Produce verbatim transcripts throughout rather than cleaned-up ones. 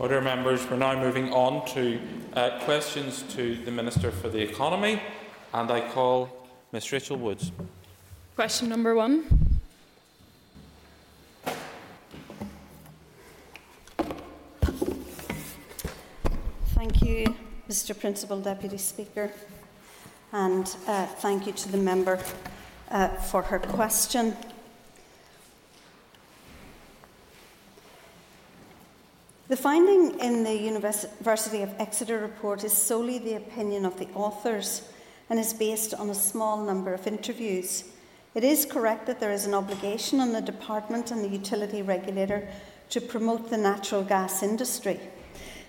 Order, members. We're now moving on to uh, questions to the Minister for the Economy, and I call Miss Rachel Woods. Question number one. Thank you, Mister Principal Deputy Speaker, and uh, thank you to the member uh, for her question. The finding in the University of Exeter report is solely the opinion of the authors and is based on a small number of interviews. It is correct that there is an obligation on the Department and the Utility Regulator to promote the natural gas industry.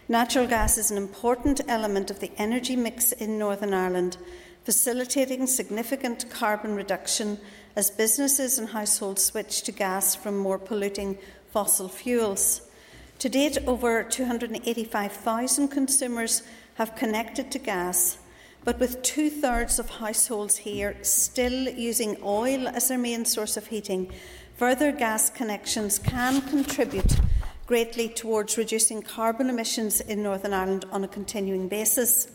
Natural gas is an important element of the energy mix in Northern Ireland, facilitating significant carbon reduction as businesses and households switch to gas from more polluting fossil fuels. To date, over two hundred eighty-five thousand consumers have connected to gas, but with two-thirds of households here still using oil as their main source of heating, further gas connections can contribute greatly towards reducing carbon emissions in Northern Ireland on a continuing basis.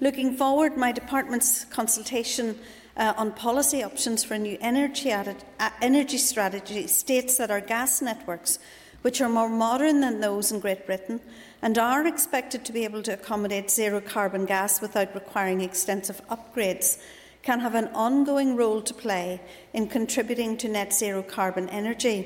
Looking forward, my department's consultation Uh, on policy options for a new energy, added, uh, energy strategy states that our gas networks, which are more modern than those in Great Britain and are expected to be able to accommodate zero carbon gas without requiring extensive upgrades, can have an ongoing role to play in contributing to net zero carbon energy.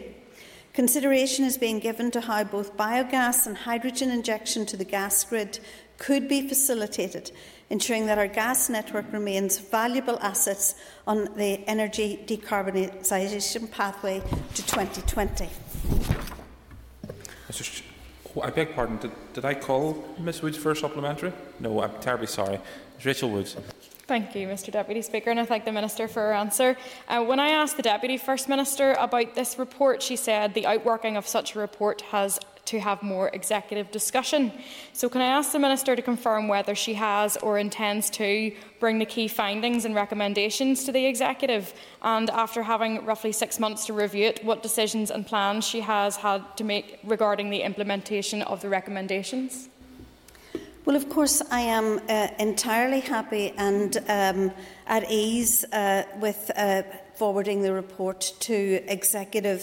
Consideration is being given to how both biogas and hydrogen injection to the gas grid could be facilitated, ensuring that our gas network remains valuable assets on the energy decarbonisation pathway to twenty twenty. Mister Sh- oh, I beg pardon, did, did I call Miz Woods for a supplementary? No, I'm terribly sorry. Miz Rachel Woods. Thank you, Mister Deputy Speaker, and I thank the Minister for her answer. Uh, when I asked the Deputy First Minister about this report, she said the outworking of such a report has to have more executive discussion. So can I ask the Minister to confirm whether she has or intends to bring the key findings and recommendations to the executive, and after having roughly six months to review it, what decisions and plans she has had to make regarding the implementation of the recommendations? Well, of course, I am uh, entirely happy and um, at ease uh, with uh, forwarding the report to executive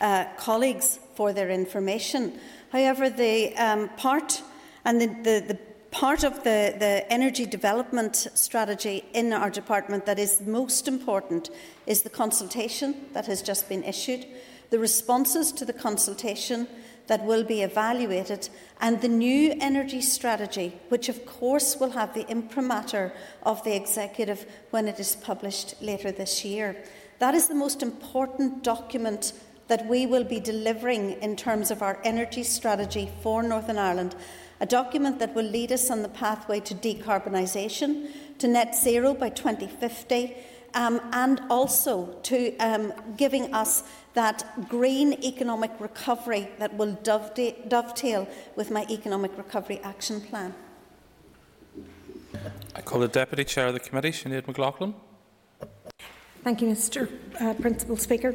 uh, colleagues for their information. However, the um, part and the, the, the part of the, the energy development strategy in our department that is most important is the consultation that has just been issued, the responses to the consultation that will be evaluated, and the new energy strategy, which of course will have the imprimatur of the executive when it is published later this year. That is the most important document that we will be delivering in terms of our energy strategy for Northern Ireland, a document that will lead us on the pathway to decarbonisation, to net zero by twenty fifty, um, and also to um, giving us that green economic recovery that will dovetail with my Economic Recovery Action Plan. I call the Deputy Chair of the Committee, Sinead McLaughlin. Thank you, Mister Uh, Principal Speaker.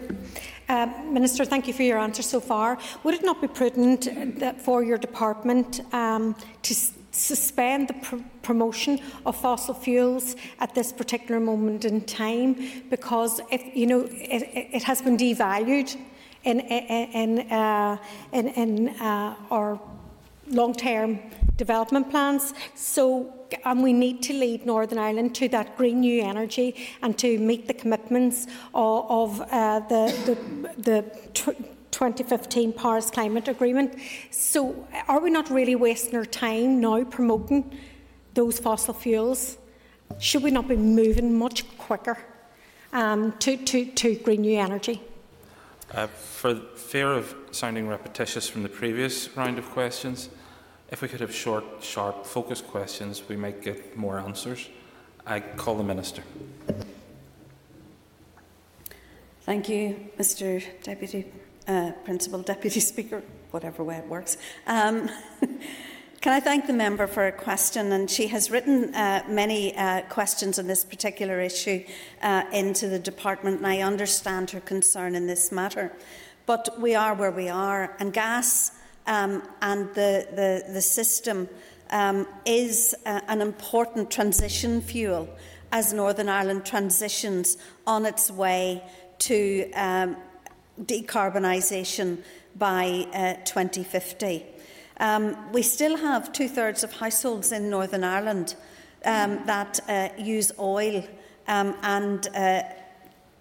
Uh, Minister, thank you for your answer so far. Would it not be prudent that for your department um, to s- suspend the pr- promotion of fossil fuels at this particular moment in time, because if you know it, it has been devalued in in in, uh, in, in uh, our long-term development plans. So. And we need to lead Northern Ireland to that green new energy and to meet the commitments of, of uh, the, the, the tw- twenty fifteen Paris Climate Agreement. So are we not really wasting our time now promoting those fossil fuels? Should we not be moving much quicker um, to, to, to green new energy? Uh, for fear of sounding repetitious from the previous round of questions, if we could have short, sharp, focused questions, we might get more answers. I call the Minister. Thank you, Mister Deputy, uh, Principal Deputy Speaker, whatever way it works. Um, can I thank the member for a question? And she has written uh, many uh, questions on this particular issue uh, into the department, and I understand her concern in this matter. But we are where we are, and gas um, and the, the, the system um, is a, an important transition fuel as Northern Ireland transitions on its way to um, decarbonisation by uh, twenty fifty. Um, we still have two-thirds of households in Northern Ireland um, that uh, use oil um, and uh,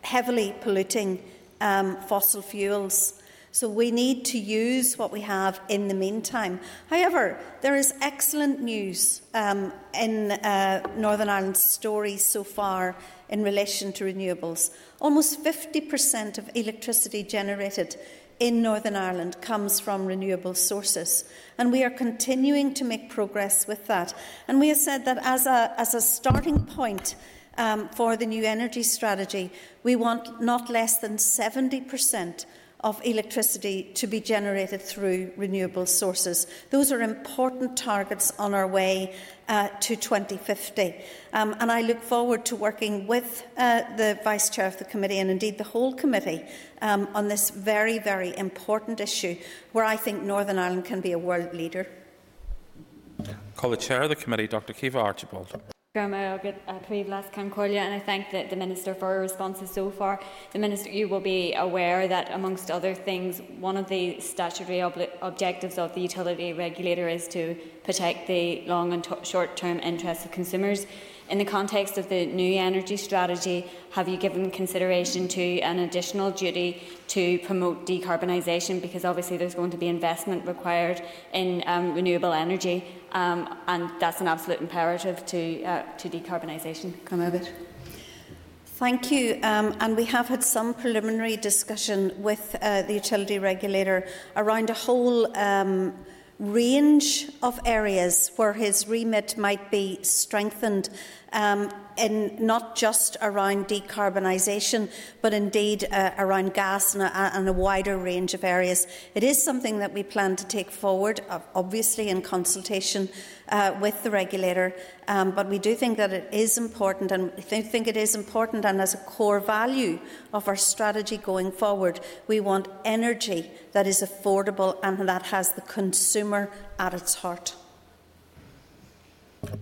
heavily polluting um, fossil fuels. So we need to use what we have in the meantime. However, there is excellent news um, in uh, Northern Ireland's story so far in relation to renewables. Almost fifty percent of electricity generated in Northern Ireland comes from renewable sources, and we are continuing to make progress with that. And we have said that as a, as a starting point um, for the new energy strategy, we want not less than seventy percent of electricity to be generated through renewable sources. Those are important targets on our way uh, to twenty fifty. Um, and I look forward to working with uh, the Vice Chair of the Committee and indeed the whole Committee um, on this very, very important issue where I think Northern Ireland can be a world leader. I call the Chair of the Committee, Doctor Caoimhe Archibald. And I thank the, the Minister for her responses so far. The Minister, you will be aware that, amongst other things, one of the statutory ob- objectives of the utility regulator is to protect the long and t- short-term interests of consumers. In the context of the new energy strategy, have you given consideration to an additional duty to promote decarbonisation? Because obviously there's going to be investment required in um, renewable energy, um, and that's an absolute imperative to, uh, to decarbonisation. Thank you. Um, and we have had some preliminary discussion with uh, the utility regulator around a whole Um, range of areas where his remit might be strengthened, um, in not just around decarbonisation, but indeed uh, around gas and a, and a wider range of areas. It is something that we plan to take forward, obviously in consultation uh, with the regulator, um, but we do think that it is important, and we th- think it is important, and as a core value of our strategy going forward, we want energy that is affordable and that has the consumer at its heart.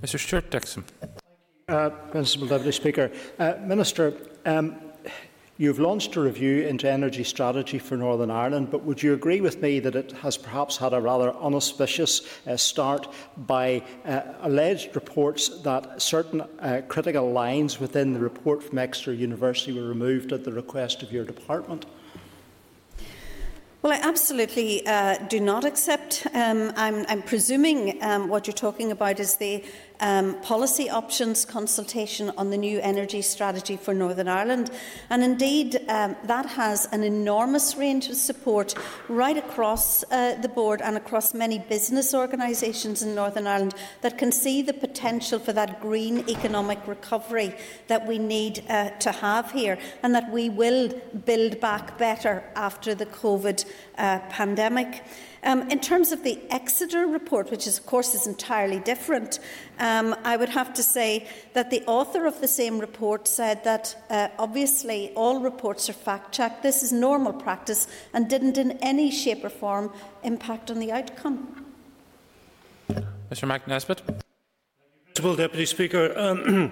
Mister Stewart Dickson. Uh, Principal Deputy Speaker, uh, Minister, um, you've launched a review into energy strategy for Northern Ireland, but would you agree with me that it has perhaps had a rather unauspicious uh, start by uh, alleged reports that certain uh, critical lines within the report from Exeter University were removed at the request of your department? Well, I absolutely uh, do not accept. Um, I'm, I'm presuming um, what you're talking about is the um, policy options consultation on the new energy strategy for Northern Ireland. And indeed, um, that has an enormous range of support right across uh, the board and across many business organisations in Northern Ireland that can see the potential for that green economic recovery that we need uh, to have here, and that we will build back better after the COVID Uh, pandemic. Um, in terms of the Exeter report, which is, of course is entirely different, um, I would have to say that the author of the same report said that uh, obviously all reports are fact-checked. This is normal practice and didn't in any shape or form impact on the outcome. Mister Mac Nesbitt. Principal Deputy Speaker, um,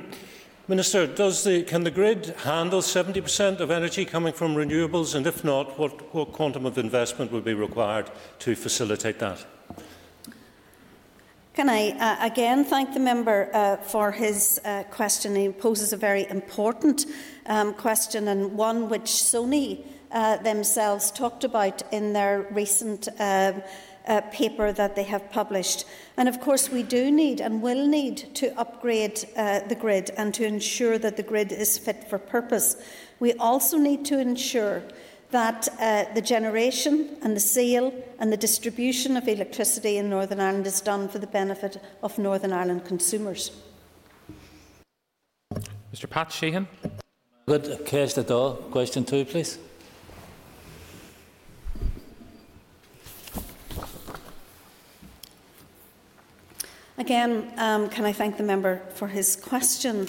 Minister, does the, can the grid handle seventy percent of energy coming from renewables, and if not, what, what quantum of investment would be required to facilitate that? Can I uh, again thank the member uh, for his uh, question. He poses a very important um, question, and one which Sony uh, themselves talked about in their recent uh, Uh, paper that they have published. And of course we do need and will need to upgrade uh, the grid and to ensure that the grid is fit for purpose. We also need to ensure that uh, the generation and the sale and the distribution of electricity in Northern Ireland is done for the benefit of Northern Ireland consumers. Mister Pat Sheehan. Good. Cast the door. Question two, please. Again, um, can I thank the member for his question.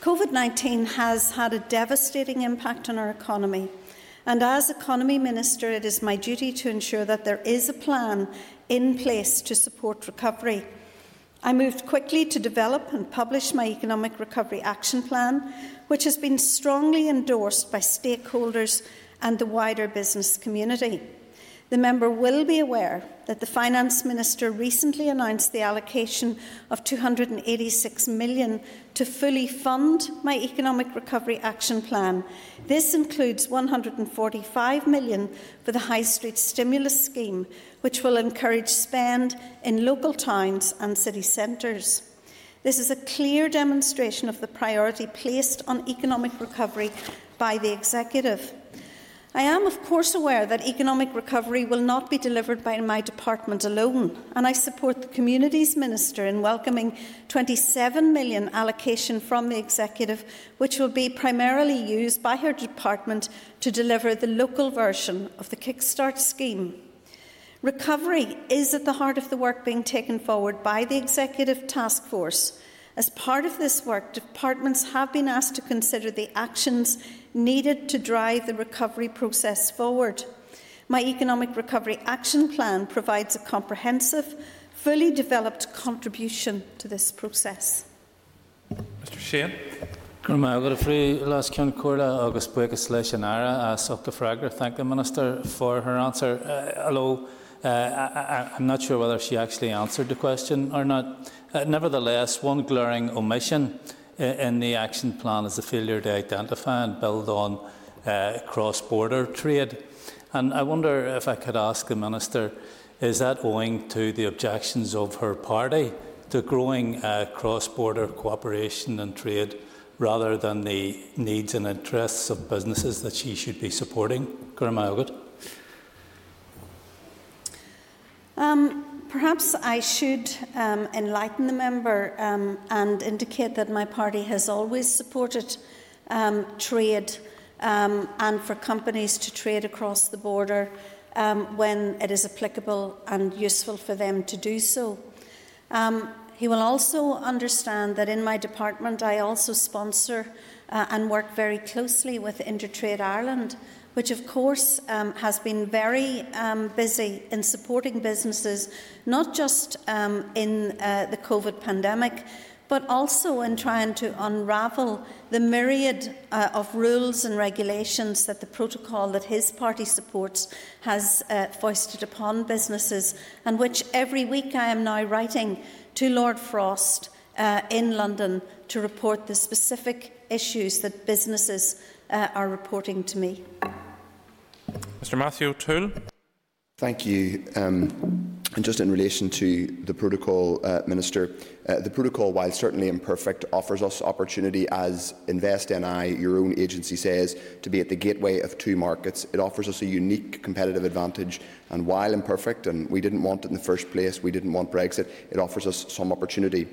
COVID nineteen has had a devastating impact on our economy, And as Economy Minister, it is my duty to ensure that there is a plan in place to support recovery. I moved quickly to develop and publish my Economic Recovery Action Plan, which has been strongly endorsed by stakeholders and the wider business community. The member will be aware that the Finance Minister recently announced the allocation of two hundred eighty-six million pounds to fully fund my Economic Recovery Action Plan. This includes one hundred forty-five million pounds for the High Street Stimulus Scheme, which will encourage spend in local towns and city centres. This is a clear demonstration of the priority placed on economic recovery by the Executive. I am, of course, aware that economic recovery will not be delivered by my department alone, and I support the Communities Minister in welcoming twenty-seven million pounds allocation from the Executive, which will be primarily used by her department to deliver the local version of the Kickstart scheme. Recovery is at the heart of the work being taken forward by the Executive Task Force. As part of this work, departments have been asked to consider the actions needed to drive the recovery process forward. My Economic Recovery Action Plan provides a comprehensive, fully developed contribution to this process. Mister Sheehan. Thank the Minister for her answer. Uh, although uh, I, I'm not sure whether she actually answered the question or not. Uh, nevertheless, one glaring omission in the action plan is the failure to identify and build on uh, cross-border trade. And I wonder if I could ask the Minister, is that owing to the objections of her party to growing uh, cross-border cooperation and trade rather than the needs and interests of businesses that she should be supporting? Um Perhaps I should um, enlighten the member um, and indicate that my party has always supported um, trade um, and for companies to trade across the border um, when it is applicable and useful for them to do so. Um, he will also understand that in my department I also sponsor uh, and work very closely with InterTrade Ireland, which of course um, has been very um, busy in supporting businesses, not just um, in uh, the COVID pandemic, but also in trying to unravel the myriad uh, of rules and regulations that the protocol that his party supports has uh, foisted upon businesses, and which every week I am now writing to Lord Frost uh, in London to report the specific issues that businesses uh, are reporting to me. Mister Matthew O'Toole. Thank you. Um, and just in relation to the protocol, uh, Minister, uh, the protocol, while certainly imperfect, offers us opportunity, as Invest N I, your own agency, says, to be at the gateway of two markets. It offers us a unique competitive advantage, and while imperfect, and we didn't want it in the first place, we didn't want Brexit, it offers us some opportunity.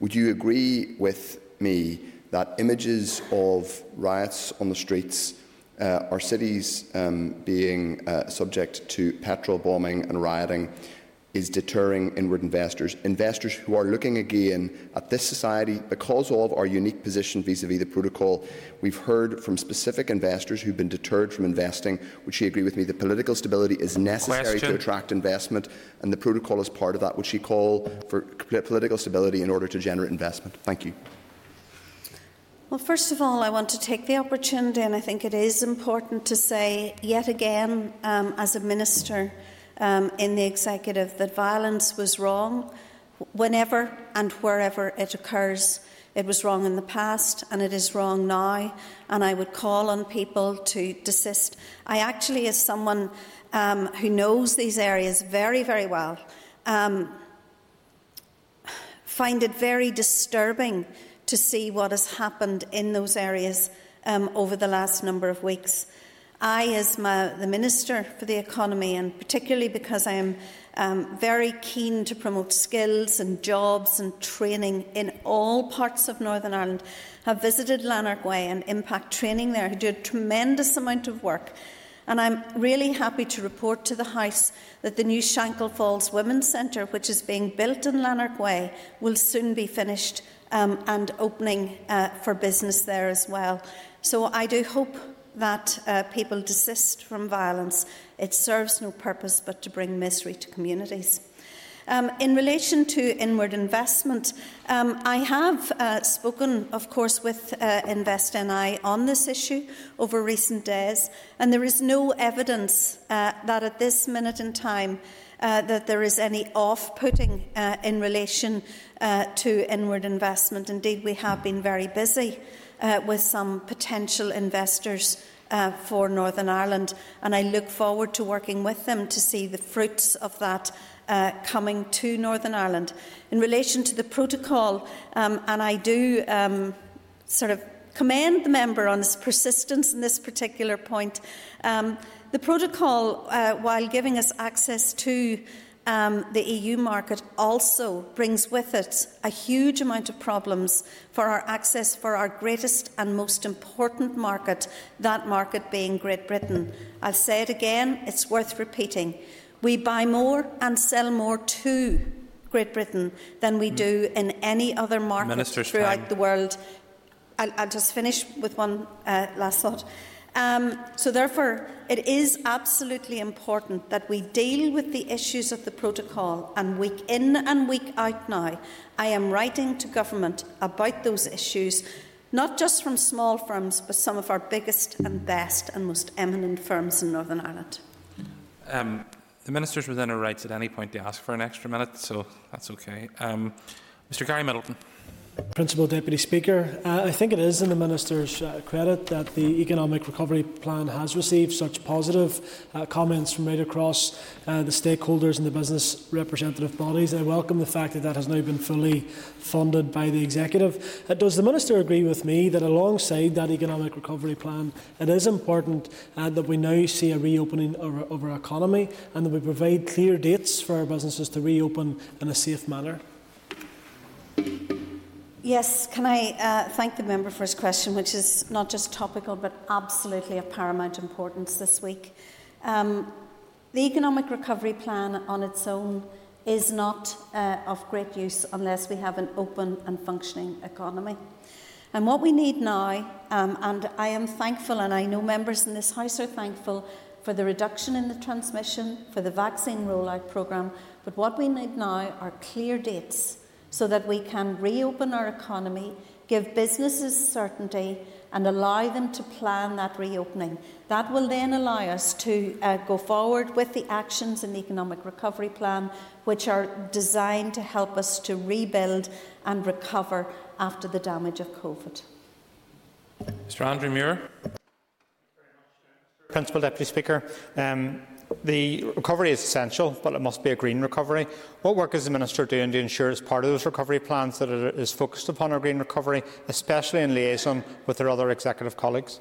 Would you agree with me that images of riots on the streets, Uh, our cities um, being uh, subject to petrol bombing and rioting is deterring inward investors, investors who are looking again at this society because of our unique position vis-à-vis the protocol? We've heard from specific investors who've been deterred from investing. Would she agree with me that political stability is necessary Question. to attract investment, and the protocol is part of that? Would she call for political stability in order to generate investment? Thank you. Well, first of all, I want to take the opportunity, and I think it is important to say yet again, um, as a minister um, in the Executive, that violence was wrong whenever and wherever it occurs. It was wrong in the past, and it is wrong now, and I would call on people to desist. I actually, as someone um, who knows these areas very, very well, um, find it very disturbing to see what has happened in those areas um, over the last number of weeks. I, as my, the Minister for the Economy, and particularly because I am um, very keen to promote skills and jobs and training in all parts of Northern Ireland, have visited Lanark Way and Impact Training there, who do a tremendous amount of work. And I'm really happy to report to the House that the new Shankill Falls Women's Centre, which is being built in Lanark Way, will soon be finished um, and opening uh, for business there as well. So I do hope that uh, people desist from violence. It serves no purpose but to bring misery to communities. Um, in relation to inward investment, um, I have uh, spoken, of course, with uh, Invest N I on this issue over recent days, and there is no evidence uh, that at this minute in time uh, that there is any off-putting uh, in relation uh, to inward investment. Indeed, we have been very busy uh, with some potential investors Uh, for Northern Ireland, and I look forward to working with them to see the fruits of that uh, coming to Northern Ireland. In relation to the protocol, um, and I do um, sort of commend the member on his persistence in this particular point, um, the protocol, uh, while giving us access to Um, the E U market, also brings with it a huge amount of problems for our access for our greatest and most important market, that market being Great Britain. I'll say it again, it's worth repeating. We buy more and sell more to Great Britain than we do in any other market Minister's throughout time. The world. I'll, I'll just finish with one uh, last thought. Um, so therefore, it is absolutely important that we deal with the issues of the protocol, and week in and week out now, I am writing to government about those issues, not just from small firms, but some of our biggest and best and most eminent firms in Northern Ireland. Um, the Ministers within her rights at any point to ask for an extra minute, so that's okay. Um, Mr Gary Middleton. Principal Deputy Speaker, uh, I think it is in the Minister's uh, credit that the Economic Recovery Plan has received such positive uh, comments from right across uh, the stakeholders and the business representative bodies. I welcome the fact that that has now been fully funded by the Executive. Uh, does the Minister agree with me that alongside that Economic Recovery Plan, it is important uh, that we now see a reopening of our, of our economy and that we provide clear dates for our businesses to reopen in a safe manner? Yes, can I uh, thank the member for his question, which is not just topical but absolutely of paramount importance this week. Um, the Economic Recovery Plan on its own is not uh, of great use unless we have an open and functioning economy. And what we need now, um, and I am thankful, and I know members in this House are thankful for the reduction in the transmission, for the vaccine rollout programme, but what we need now are clear dates, so that we can reopen our economy, give businesses certainty and allow them to plan that reopening. That will then allow us to uh, go forward with the actions in the Economic Recovery Plan, which are designed to help us to rebuild and recover after the damage of COVID. Mr Andrew Muir. Principal Deputy Speaker, um, the recovery is essential, but it must be a green recovery. What work is the Minister doing to ensure, as part of those recovery plans, that it is focused upon a green recovery, especially in liaison with her other executive colleagues?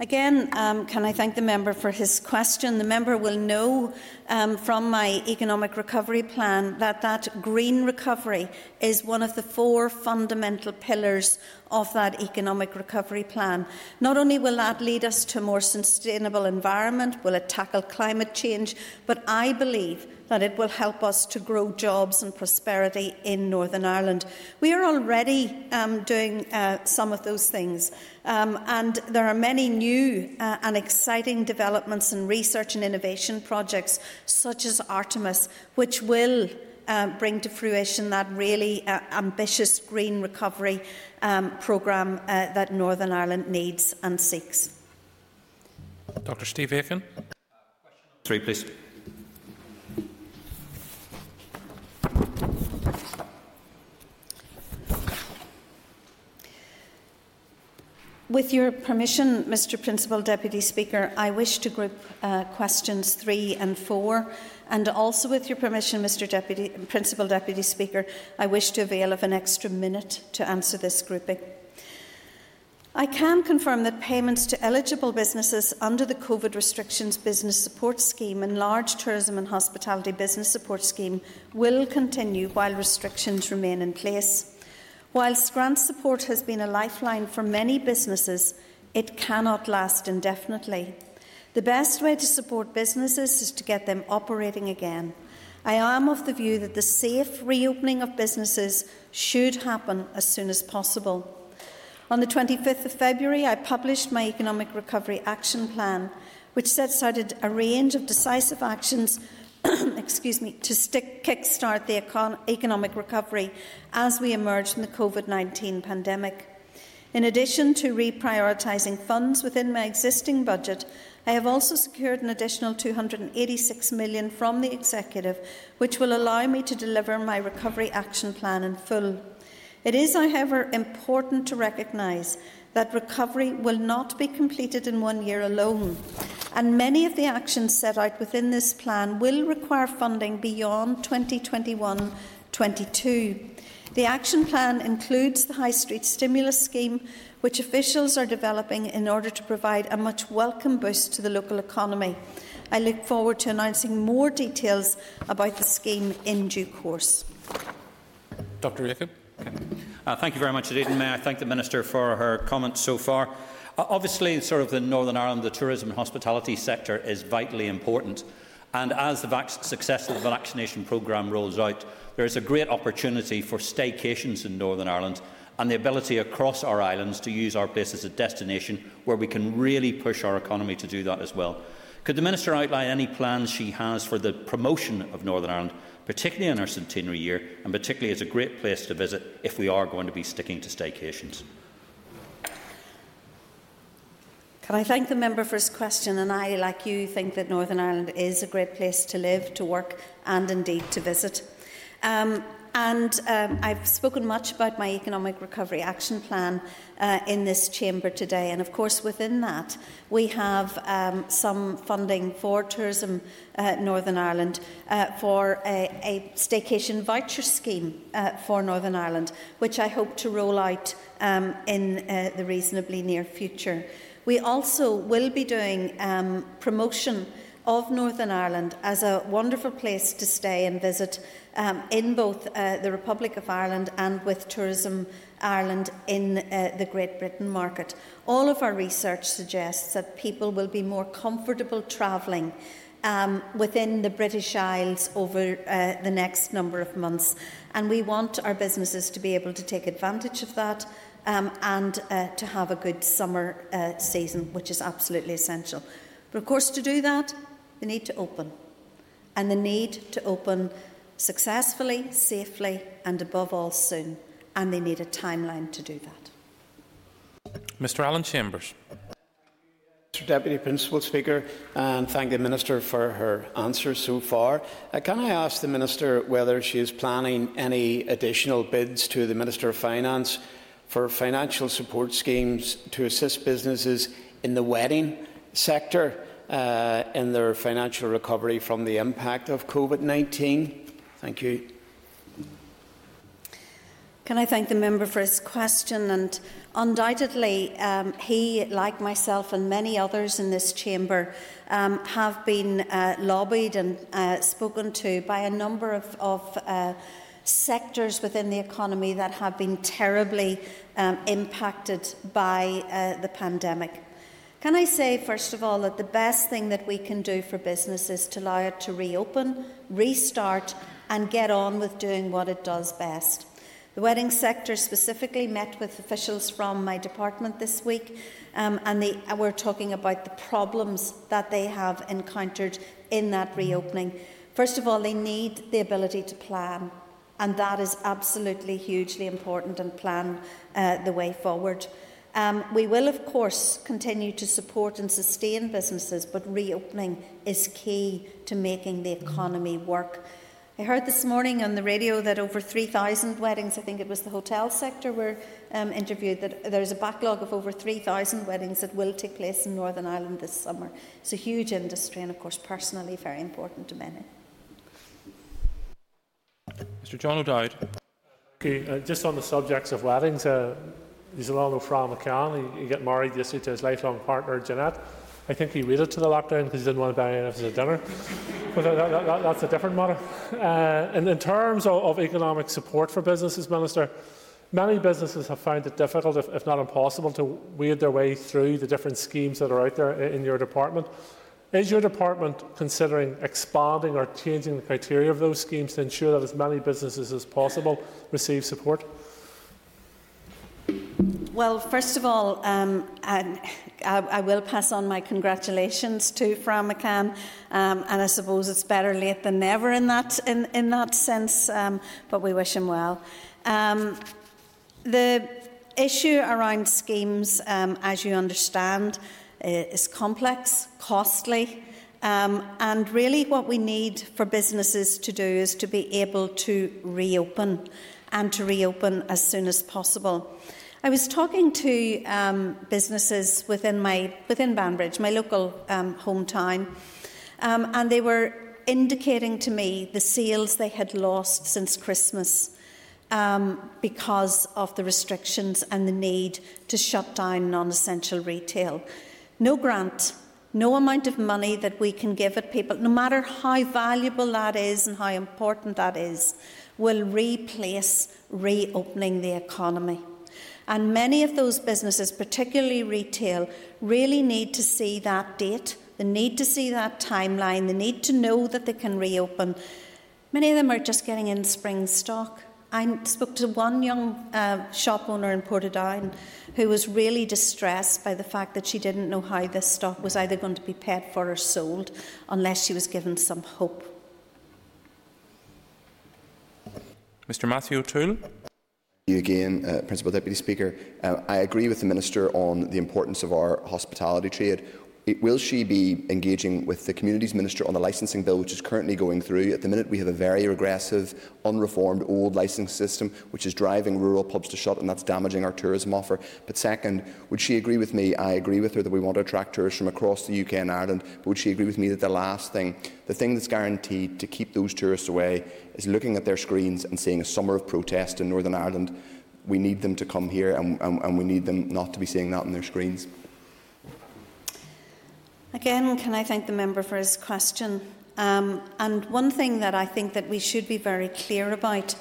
Again, um, can I thank the member for his question? The member will know um, from my Economic Recovery Plan that that green recovery is one of the four fundamental pillars of that Economic Recovery Plan. Not only will that lead us to a more sustainable environment, will it tackle climate change, but I believe that it will help us to grow jobs and prosperity in Northern Ireland. We are already um, doing uh, some of those things, um, and there are many new uh, and exciting developments in research and innovation projects, such as Artemis, which will uh, bring to fruition that really uh, ambitious green recovery um, programme uh, that Northern Ireland needs and seeks. Doctor Steve Aiken. Uh, Three, please. With your permission, Mr Principal Deputy Speaker, I wish to group uh, questions three and four, and also with your permission, Mr Deputy, Principal Deputy Speaker, I wish to avail of an extra minute to answer this grouping. I can confirm that payments to eligible businesses under the COVID restrictions business support scheme and large tourism and hospitality business support scheme will continue while restrictions remain in place. Whilst grant support has been a lifeline for many businesses, it cannot last indefinitely. The best way to support businesses is to get them operating again. I am of the view that the safe reopening of businesses should happen as soon as possible. On the twenty-fifth of February, I published my Economic Recovery Action Plan, which sets out a range of decisive actions excuse me, to stick, kick-start the econ- economic recovery as we emerge from the COVID nineteen pandemic. In addition to reprioritising funds within my existing budget, I have also secured an additional two hundred eighty-six million pounds from the Executive, which will allow me to deliver my Recovery Action Plan in full. It is, however, important to recognise that recovery will not be completed in one year alone, and many of the actions set out within this plan will require funding beyond twenty twenty-one twenty-two. The action plan includes the High Street Stimulus Scheme, which officials are developing in order to provide a much welcome boost to the local economy. I look forward to announcing more details about the scheme in due course. Doctor Aiken. Uh, thank you very much indeed, and may I thank the Minister for her comments so far. Uh, obviously, sort of in Northern Ireland, the tourism and hospitality sector is vitally important, and as the vac- successful vaccination programme rolls out, there is a great opportunity for staycations in Northern Ireland and the ability across our islands to use our place as a destination where we can really push our economy to do that as well. Could the Minister outline any plans she has for the promotion of Northern Ireland, particularly in our centenary year, and particularly as a great place to visit if we are going to be sticking to staycations? Can I thank the member for his question? And I, like you, think that Northern Ireland is a great place to live, to work and indeed to visit. Um, and um, I've spoken much about my Economic Recovery Action Plan uh, in this chamber today. And of course, within that, we have um, some funding for tourism uh, Northern Ireland, uh, for a, a staycation voucher scheme uh, for Northern Ireland, which I hope to roll out um, in uh, the reasonably near future. We also will be doing um, promotion of Northern Ireland as a wonderful place to stay and visit um, in both uh, the Republic of Ireland and with Tourism Ireland in uh, the Great Britain market. All of our research suggests that people will be more comfortable travelling um, within the British Isles over uh, the next number of months, and we want our businesses to be able to take advantage of that um, and uh, to have a good summer uh, season, which is absolutely essential. But of course, to do that, the need to open, and the need to open successfully, safely, and above all soon, and they need a timeline to do that. Mr Alan Chambers. Mister Deputy Principal Speaker, and thank the Minister for her answer so far. Uh, can I ask the Minister whether she is planning any additional bids to the Minister of Finance for financial support schemes to assist businesses in the wedding sector Uh, in their financial recovery from the impact of COVID nineteen? Thank you. Can I thank the member for his question? And undoubtedly, um, he, like myself and many others in this chamber, um, have been uh, lobbied and uh, spoken to by a number of, of uh, sectors within the economy that have been terribly um, impacted by uh, the pandemic. Can I say, first of all, that the best thing that we can do for business is to allow it to reopen, restart, and get on with doing what it does best. The wedding sector specifically met with officials from my department this week, um, and they were talking about the problems that they have encountered in that reopening. First of all, they need the ability to plan, and that is absolutely hugely important, and plan uh, the way forward. Um, we will, of course, continue to support and sustain businesses, but reopening is key to making the economy work. I heard this morning on the radio that over three thousand weddings, I think it was the hotel sector were um, interviewed, that there's a backlog of over three thousand weddings that will take place in Northern Ireland this summer. It's a huge industry and, of course, personally very important to many. Mr John O'Dowd. Okay, uh, just on the subjects of weddings, uh, He's a long Fran McCann. He, he got married yesterday to his lifelong partner, Jeanette. I think he waited to the lockdown because he didn't want to buy any of his dinner. But that, that, that, that's a different matter. Uh, and in terms of, of economic support for businesses, Minister, many businesses have found it difficult, if, if not impossible, to wade their way through the different schemes that are out there in, in your department. Is your department considering expanding or changing the criteria of those schemes to ensure that as many businesses as possible receive support? Well, first of all, um, I, I will pass on my congratulations to Fran McCann, um, and I suppose it's better late than never in that in, in that sense. Um, but we wish him well. Um, the issue around schemes, um, as you understand, is complex, costly, um, and really what we need for businesses to do is to be able to reopen, and to reopen as soon as possible. I was talking to um, businesses within my within Banbridge, my local um, hometown, um, and they were indicating to me the sales they had lost since Christmas um, because of the restrictions and the need to shut down non-essential retail. No grant, no amount of money that we can give at people, no matter how valuable that is and how important that is, will replace reopening the economy. And many of those businesses, particularly retail, really need to see that date. They need to see that timeline. They need to know that they can reopen. Many of them are just getting in spring stock. I spoke to one young uh, shop owner in Portadown who was really distressed by the fact that she didn't know how this stock was either going to be paid for or sold unless she was given some hope. Mister Matthew O'Toole. You again, uh, Principal Deputy Speaker. Uh, I agree with the Minister on the importance of our hospitality trade. It, will she be engaging with the Communities Minister on the licensing bill, which is currently going through? At the minute, we have a very regressive, unreformed, old licensing system, which is driving rural pubs to shut, and that's damaging our tourism offer. But second, would she agree with me? I agree with her that we want to attract tourists from across the U K and Ireland, but would she agree with me that the last thing, the thing that's guaranteed to keep those tourists away, is looking at their screens and seeing a summer of protest in Northern Ireland? We need them to come here, and, and, and we need them not to be seeing that on their screens. Again, can I thank the member for his question? Um, and one thing that I think that we should be very clear about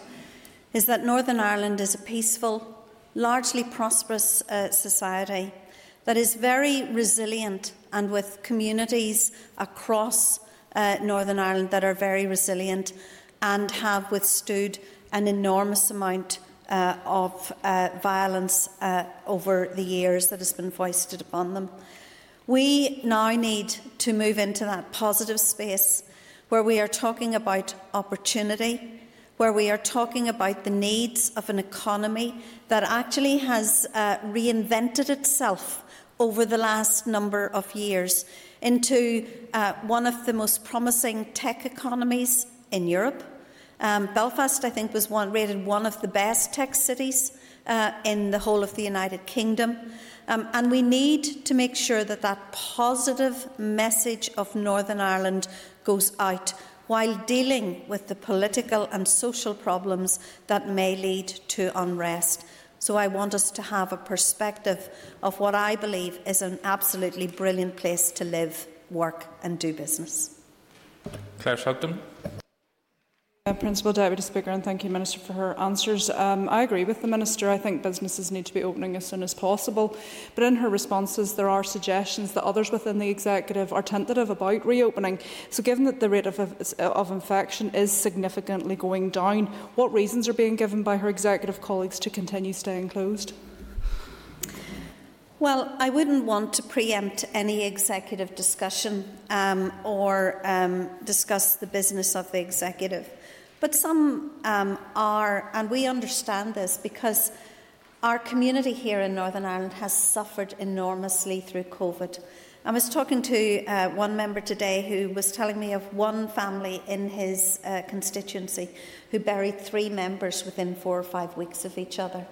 is that Northern Ireland is a peaceful, largely prosperous uh, society that is very resilient, and with communities across uh, Northern Ireland that are very resilient and have withstood an enormous amount uh, of uh, violence uh, over the years that has been foisted upon them. We now need to move into that positive space where we are talking about opportunity, where we are talking about the needs of an economy that actually has uh, reinvented itself over the last number of years into uh, one of the most promising tech economies in Europe. Um, Belfast, I think, was one, rated one of the best tech cities uh, in the whole of the United Kingdom. Um, and we need to make sure that that positive message of Northern Ireland goes out while dealing with the political and social problems that may lead to unrest. So I want us to have a perspective of what I believe is an absolutely brilliant place to live, work and do business. Clare Shogden. Uh, Principal Deputy Speaker, and thank you, Minister, for her answers. Um, I agree with the Minister. I think businesses need to be opening as soon as possible. But in her responses, there are suggestions that others within the Executive are tentative about reopening. So given that the rate of, of infection is significantly going down, what reasons are being given by her Executive colleagues to continue staying closed? Well, I wouldn't want to preempt any executive discussion um, or um, discuss the business of the executive. But some um, are, and we understand this, because our community here in Northern Ireland has suffered enormously through COVID. I was talking to uh, one member today who was telling me of one family in his uh, constituency who buried three members within four or five weeks of each other.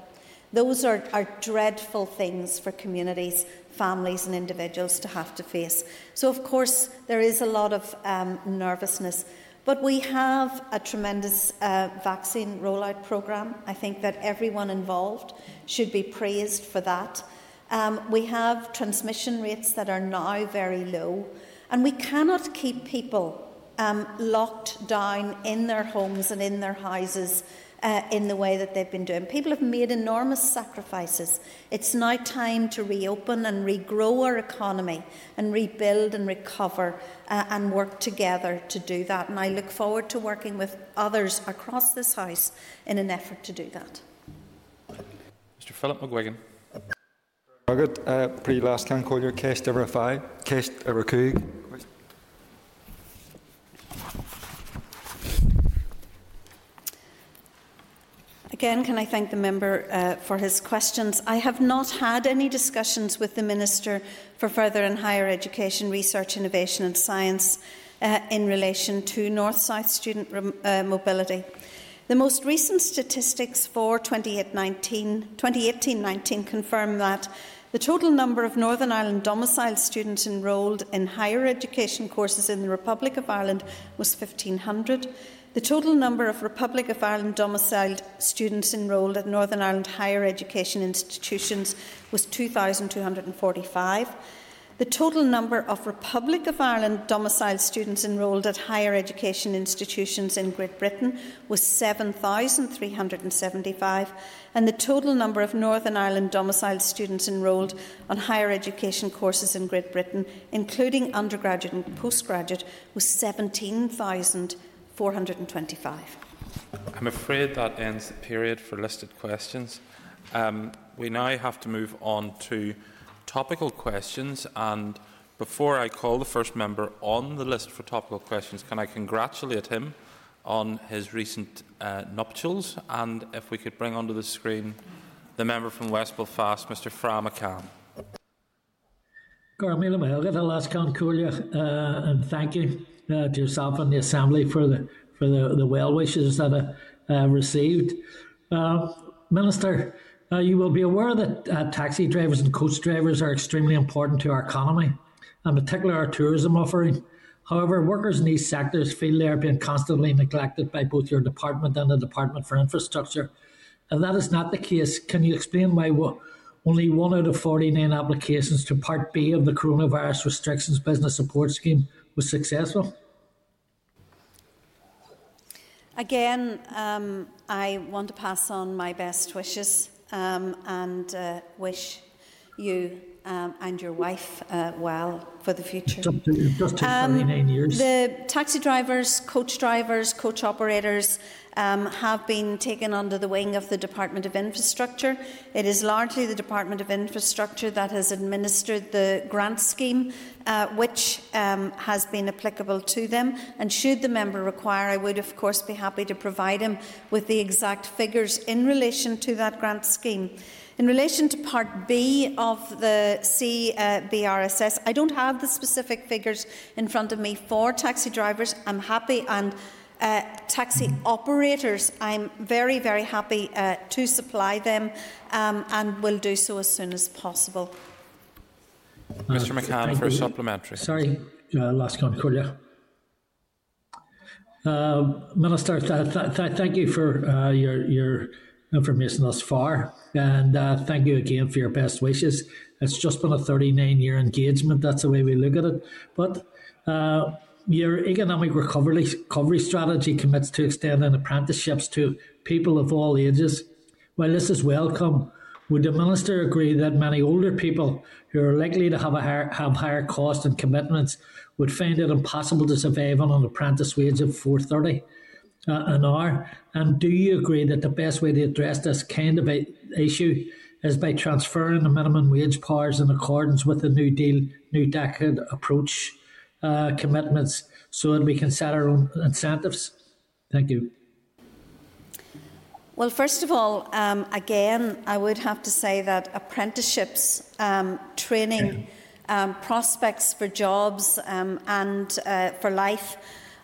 Those are, are dreadful things for communities, families and individuals to have to face. So, of course, there is a lot of um, nervousness. But we have a tremendous uh, vaccine rollout programme. I think that everyone involved should be praised for that. Um, we have transmission rates that are now very low. And we cannot keep people um, locked down in their homes and in their houses uh, in the way that they've been doing. People have made enormous sacrifices. It's now time to reopen and regrow our economy and rebuild and recover uh, and work together to do that. And I look forward to working with others across this House in an effort to do that. Mister Philip McGuigan. Agad prí láscán cóilír céist ar a fai, céist ar a cúig. Again, can I thank the member uh, for his questions. I have not had any discussions with the Minister for Further and Higher Education, Research, Innovation and Science uh, in relation to North-South student rem- uh, mobility. The most recent statistics for twenty eighteen nineteen confirm that the total number of Northern Ireland domiciled students enrolled in higher education courses in the Republic of Ireland was fifteen hundred. The total number of Republic of Ireland domiciled students enrolled at Northern Ireland higher education institutions was two thousand two hundred forty-five. The total number of Republic of Ireland domiciled students enrolled at higher education institutions in Great Britain was seven thousand three hundred seventy-five, and the total number of Northern Ireland domiciled students enrolled on higher education courses in Great Britain, including undergraduate and postgraduate, was seventeen thousand four hundred twenty-five. I'm afraid that ends the period for listed questions. Um, we now have to move on to topical questions, and before I call the first member on the list for topical questions, can I congratulate him on his recent uh, nuptials, and if we could bring onto the screen the member from West Belfast, Mister Fran McCann. And thank you uh, to yourself and the Assembly for the for the, the well wishes that I uh, received. Uh, Minister, Uh, you will be aware that uh, taxi drivers and coach drivers are extremely important to our economy, and particularly our tourism offering. However, workers in these sectors feel they are being constantly neglected by both your department and the Department for Infrastructure. If that is not the case, can you explain why wo- only one out of forty-nine applications to Part B of the Coronavirus Restrictions Business Support Scheme was successful? Again, um, I want to pass on my best wishes. Um, and uh, wish you um, and your wife uh, well for the future. Um, the taxi drivers, coach drivers, coach operators um, have been taken under the wing of the Department of Infrastructure. It is largely the Department of Infrastructure that has administered the grant scheme uh, which um, has been applicable to them, and should the member require, I would of course be happy to provide him with the exact figures in relation to that grant scheme. In relation to Part B of the C B R S S, I don't have the specific figures in front of me for taxi drivers. I'm happy, and uh, taxi operators, I'm very, very happy uh, to supply them um, and will do so as soon as possible. Uh, Mister McCann for a supplementary. Sorry, uh, last conclusion. Uh, Minister, th- th- th- thank you for uh, your your information thus far, and uh, thank you again for your best wishes. It's just been a thirty-nine year engagement, that's the way we look at it. But uh, your economic recovery, recovery strategy commits to extending apprenticeships to people of all ages. While this is welcome, would the Minister agree that many older people who are likely to have a higher, have higher costs and commitments would find it impossible to survive on an apprentice wage of four dollars thirty uh, an hour? And do you agree that the best way to address this kind of a issue is by transferring the minimum wage powers in accordance with the New Deal, New Decade approach uh, commitments, so that we can set our own incentives? Thank you. Well, first of all, um, again, I would have to say that apprenticeships, um, training, um, prospects for jobs um, and uh, for life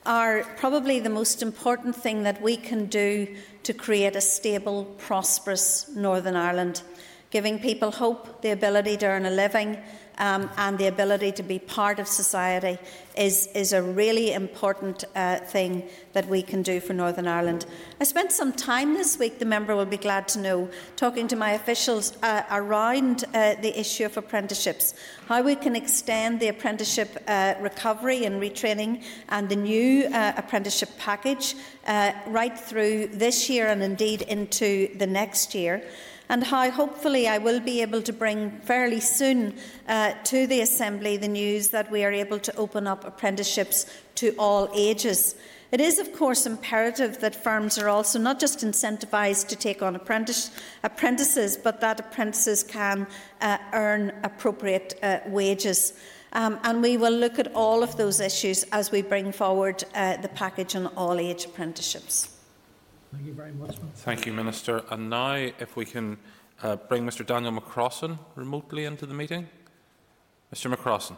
are probably the most important thing that we can do to create a stable, prosperous Northern Ireland, giving people hope, the ability to earn a living, um, and the ability to be part of society is, is a really important uh, thing that we can do for Northern Ireland. I spent some time this week, the member will be glad to know, talking to my officials uh, around uh, the issue of apprenticeships, how we can extend the apprenticeship uh, recovery and retraining and the new uh, apprenticeship package uh, right through this year and indeed into the next year, and how hopefully I will be able to bring fairly soon uh, to the Assembly the news that we are able to open up apprenticeships to all ages. It is, of course, imperative that firms are also not just incentivised to take on apprentice, apprentices, but that apprentices can uh, earn appropriate uh, wages. Um, and we will look at all of those issues as we bring forward uh, the package on all-age apprenticeships. Thank you very much, Minister. Thank you, Minister. And now, if we can uh, bring Mr Daniel McCrossan remotely into the meeting. Mr McCrossan.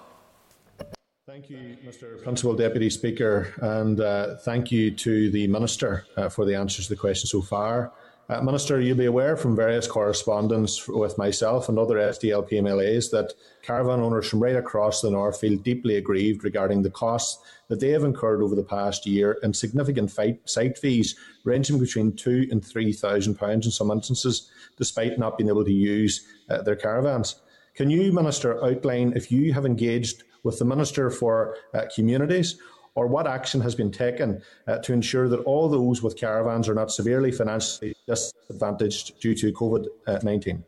Thank you, Mr Principal Deputy Speaker, and uh, thank you to the Minister uh, for the answers to the questions so far. Uh, Minister, you'll be aware from various correspondence with myself and other S D L P M L As that caravan owners from right across the north feel deeply aggrieved regarding the costs that they have incurred over the past year and significant fight, site fees ranging between two and three thousand pounds in some instances, despite not being able to use uh, their caravans. Can you, Minister, outline if you have engaged with the Minister for uh, Communities, or what action has been taken uh, to ensure that all those with caravans are not severely financially disadvantaged due to COVID nineteen?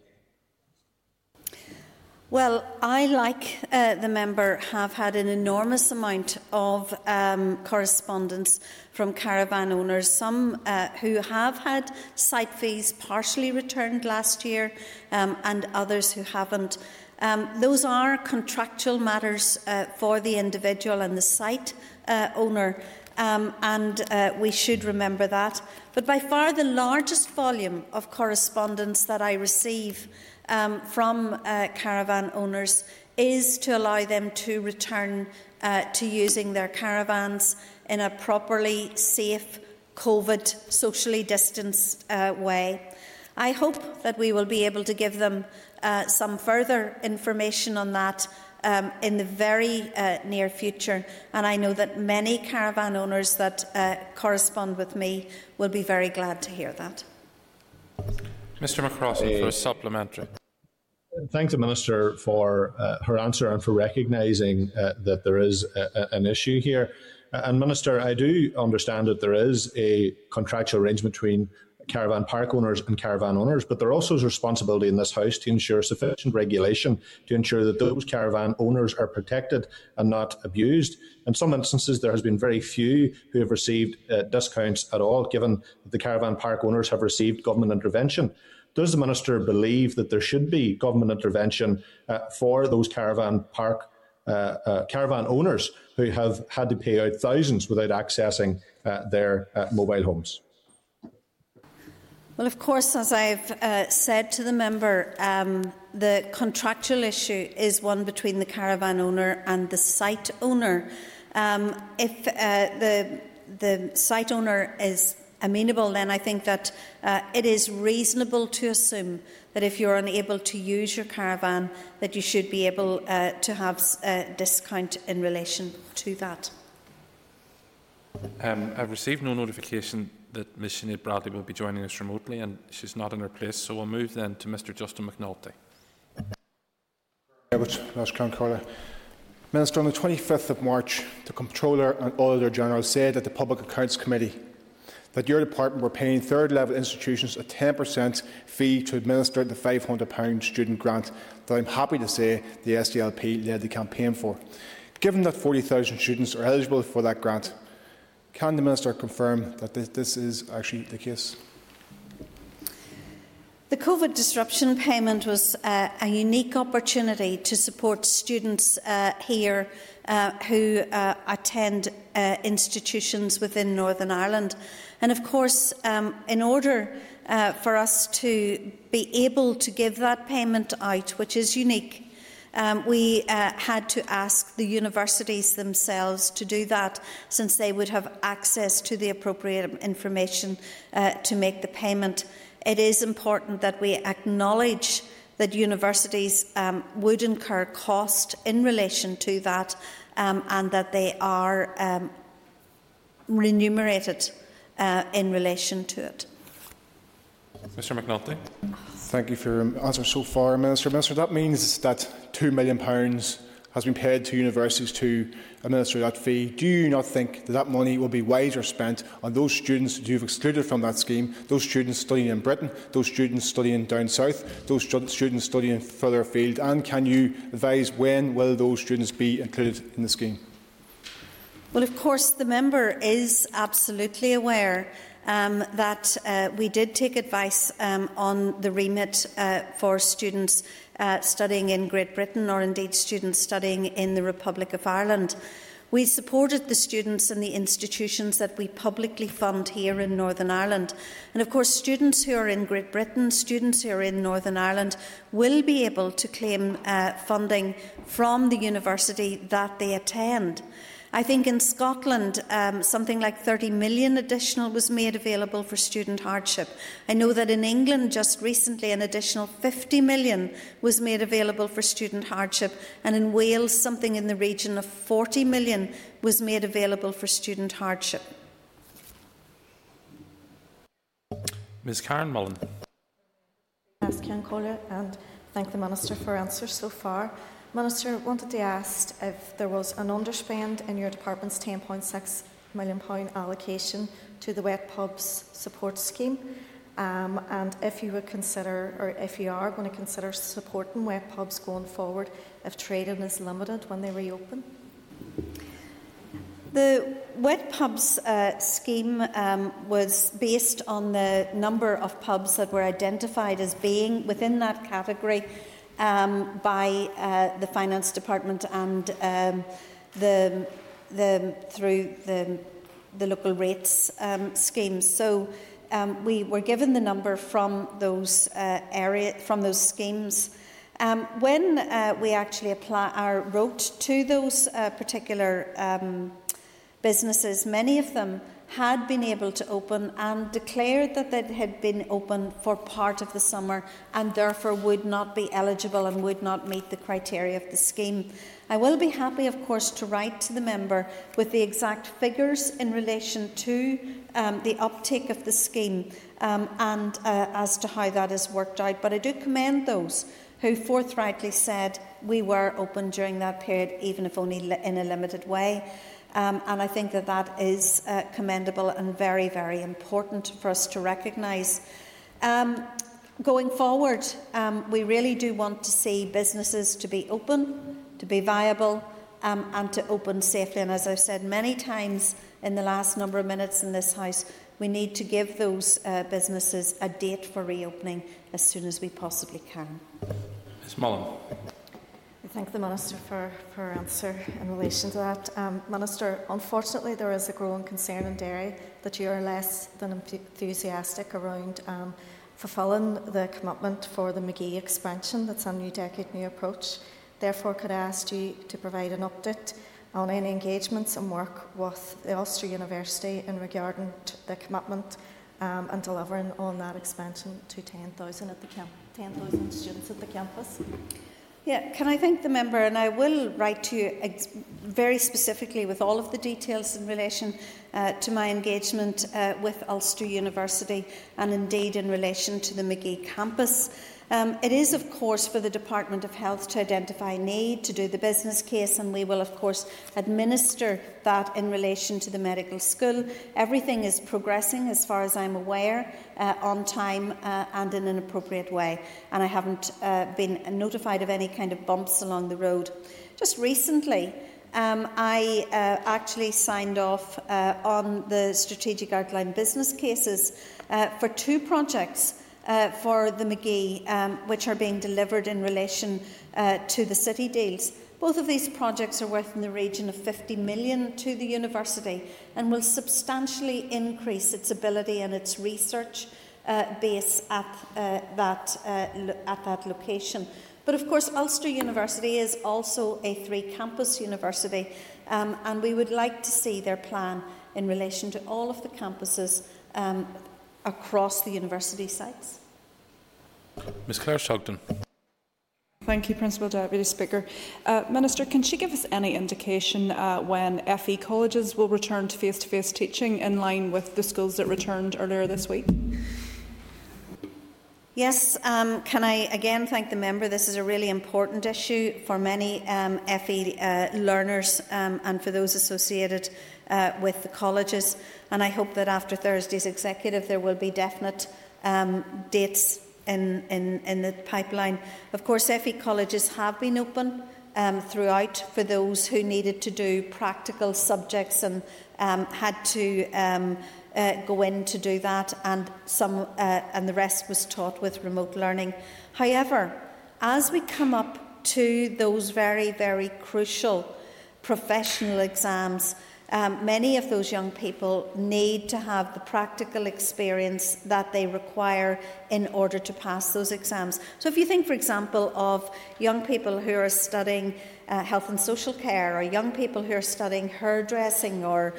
Well, I, like uh, the member, have had an enormous amount of um, correspondence from caravan owners, some uh, who have had site fees partially returned last year um, and others who haven't. Um, those are contractual matters uh, for the individual and the site uh, owner, um, and uh, we should remember that. But by far the largest volume of correspondence that I receive um, from uh, caravan owners is to allow them to return uh, to using their caravans in a properly safe, COVID, socially distanced uh, way. I hope that we will be able to give them Uh, some further information on that um, in the very uh, near future, and I know that many caravan owners that uh, correspond with me will be very glad to hear that. Mr McCrossan, for a supplementary. Thank the Minister for uh, her answer and for recognising uh, that there is a, a, an issue here. Uh, and Minister, I do understand that there is a contractual arrangement between caravan park owners and caravan owners, but there also is responsibility in this House to ensure sufficient regulation to ensure that those caravan owners are protected and not abused. In some instances, there has been very few who have received uh, discounts at all, given that the caravan park owners have received government intervention. Does the Minister believe that there should be government intervention uh, for those caravan park uh, uh, caravan owners who have had to pay out thousands without accessing uh, their uh, mobile homes? Well, of course, as I've uh, said to the member, um, the contractual issue is one between the caravan owner and the site owner. Um, if uh, the the site owner is amenable, then I think that uh, it is reasonable to assume that if you're unable to use your caravan, that you should be able uh, to have a discount in relation to that. Um, I've received no notification that Miz Sinead Bradley will be joining us remotely, and she's not in her place, so we'll move then to Mr Justin McNulty. Minister, on the twenty-fifth of March, the Comptroller and Auditor General said at the Public Accounts Committee that your department were paying third-level institutions a ten percent fee to administer the five hundred pounds student grant that I'm happy to say the S D L P led the campaign for. Given that forty thousand students are eligible for that grant, can the Minister confirm that this is actually the case? The COVID disruption payment was uh, a unique opportunity to support students uh, here uh, who uh, attend uh, institutions within Northern Ireland. And of course, um, in order uh, for us to be able to give that payment out, which is unique, Um, we uh, had to ask the universities themselves to do that, since they would have access to the appropriate information uh, to make the payment. It is important that we acknowledge that universities um, would incur cost in relation to that, um, and that they are um, remunerated uh, in relation to it. Mr McNulty. Thank you for your answer so far, Minister. Minister, that means that two million pounds has been paid to universities to administer that fee. Do you not think that that money will be wiser spent on those students that you have excluded from that scheme, those students studying in Britain, those students studying down south, those students studying further afield? And can you advise when will those students be included in the scheme? Well, of course, the member is absolutely aware um, that uh, we did take advice um, on the remit uh, for students uh, studying in Great Britain or indeed students studying in the Republic of Ireland. We supported the students and the institutions that we publicly fund here in Northern Ireland. And of course, students who are in Great Britain, students who are in Northern Ireland will be able to claim uh, funding from the university that they attend. I think in Scotland, um, something like thirty million additional was made available for student hardship. I know that in England, just recently, an additional fifty million was made available for student hardship, and in Wales, something in the region of forty million was made available for student hardship. Miz Karen Mullen. Thank you, and thank the Minister for answers so far. Minister, I wanted to ask if there was an underspend in your department's ten point six million pounds allocation to the Wet Pubs support scheme, um, and if you would consider, or if you are going to consider supporting wet pubs going forward if trading is limited when they reopen. The Wet Pubs uh, scheme um, was based on the number of pubs that were identified as being within that category Um, by uh, the Finance Department and um, the, the, through the, the local rates um, schemes. So um, we were given the number from those uh, area from those schemes. Um, when uh, we actually apply our wrote to those uh, particular um, businesses, many of them had been able to open and declared that they had been open for part of the summer and therefore would not be eligible and would not meet the criteria of the scheme. I will be happy, of course, to write to the member with the exact figures in relation to um, the uptake of the scheme um, and uh, as to how that is worked out. But I do commend those who forthrightly said we were open during that period, even if only li- in a limited way. Um, and I think that that is uh, commendable and very, very important for us to recognise. Um, going forward, um, we really do want to see businesses to be open, to be viable, um, and to open safely. And as I've said many times in the last number of minutes in this House, we need to give those uh, businesses a date for reopening as soon as we possibly can. Miz Mullen. Thank the Minister for her answer in relation to that. Um, Minister, unfortunately there is a growing concern in dairy that you are less than enthusiastic around um, fulfilling the commitment for the Magee expansion that's a new decade, new approach. Therefore, could I ask you to provide an update on any engagements and work with the Ulster University in regarding the commitment um, and delivering on that expansion to ten thousand at the camp, ten thousand students at the campus? Yeah, can I thank the member, and I will write to you ex- very specifically with all of the details in relation uh, to my engagement uh, with Ulster University and indeed in relation to the Magee campus. Um, it is, of course, for the Department of Health to identify need, to do the business case, and we will, of course, administer that in relation to the medical school. Everything is progressing, as far as I'm aware, uh, on time uh, and in an appropriate way, and I haven't uh, been notified of any kind of bumps along the road. Just recently, Um, I uh, actually signed off uh, on the strategic outline business cases uh, for two projects uh, for the Magee, um, which are being delivered in relation uh, to the city deals. Both of these projects are worth in the region of fifty million pounds to the university and will substantially increase its ability and its research uh, base at, uh, that, uh, lo- at that location. But of course, Ulster University is also a three-campus university, um, and we would like to see their plan in relation to all of the campuses um, across the university sites. Miz Clare Shogden. Thank you, Principal Deputy Speaker. Uh, Minister, can she give us any indication uh, when F E colleges will return to face-to-face teaching in line with the schools that returned earlier this week? Yes, um, can I again thank the member? This is a really important issue for many um, F E uh, learners um, and for those associated uh, with the colleges. And I hope that after Thursday's executive there will be definite um, dates in, in, in the pipeline. Of course, F E colleges have been open um, throughout for those who needed to do practical subjects and um, had to um, uh, go in to do that, and some uh, and the rest was taught with remote learning. However, as we come up to those very, very crucial professional exams, Um, many of those young people need to have the practical experience that they require in order to pass those exams. So if you think, for example, of young people who are studying uh, health and social care, or young people who are studying hairdressing, or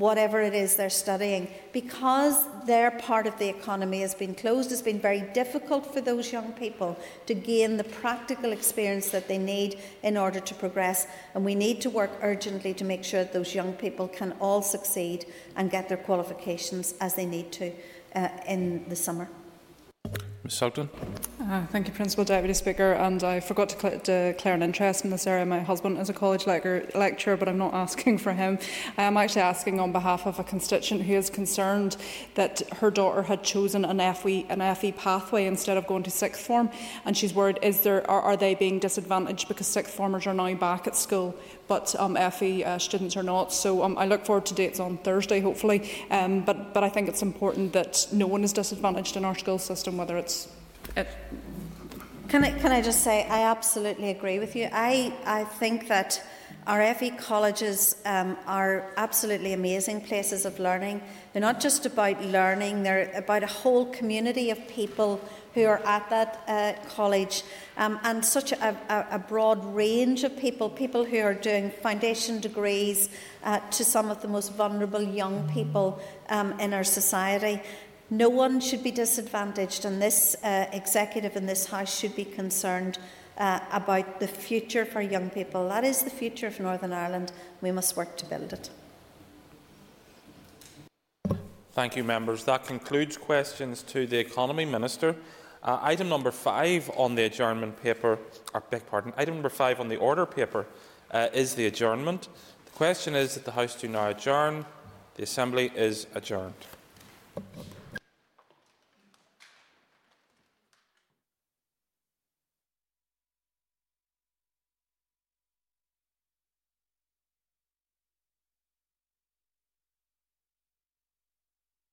whatever it is they're studying, because their part of the economy has been closed, it's been very difficult for those young people to gain the practical experience that they need in order to progress. And we need to work urgently to make sure that those young people can all succeed and get their qualifications as they need to uh, in the summer. Miz Sugden. Uh, thank you, Principal Deputy Speaker. And I forgot to cl- declare an interest in this area. My husband is a college le- lecturer, but I'm not asking for him. I am actually asking on behalf of a constituent who is concerned that her daughter had chosen an F E, an F E pathway instead of going to sixth form, and she's worried: is there are, are they being disadvantaged because sixth formers are now back at school, but um, F E uh, students are not? So um, I look forward to dates on Thursday, hopefully. Um, but but I think it's important that no one is disadvantaged in our school system, whether it's Can I, can I just say I absolutely agree with you. I, I think that our F E colleges um, are absolutely amazing places of learning. They're not just about learning, they're about a whole community of people who are at that uh, college, um, and such a, a, a broad range of people, people who are doing foundation degrees uh, to some of the most vulnerable young people um, in our society. No one should be disadvantaged, and this uh, executive in this House should be concerned uh, about the future for young people. That is the future of Northern Ireland. We must work to build it. Thank you, members. That concludes questions to the Economy Minister. Uh, item number five on the adjournment paper, or beg pardon, item number five on the order paper uh, is the adjournment. The question is that the House do now adjourn. The Assembly is adjourned.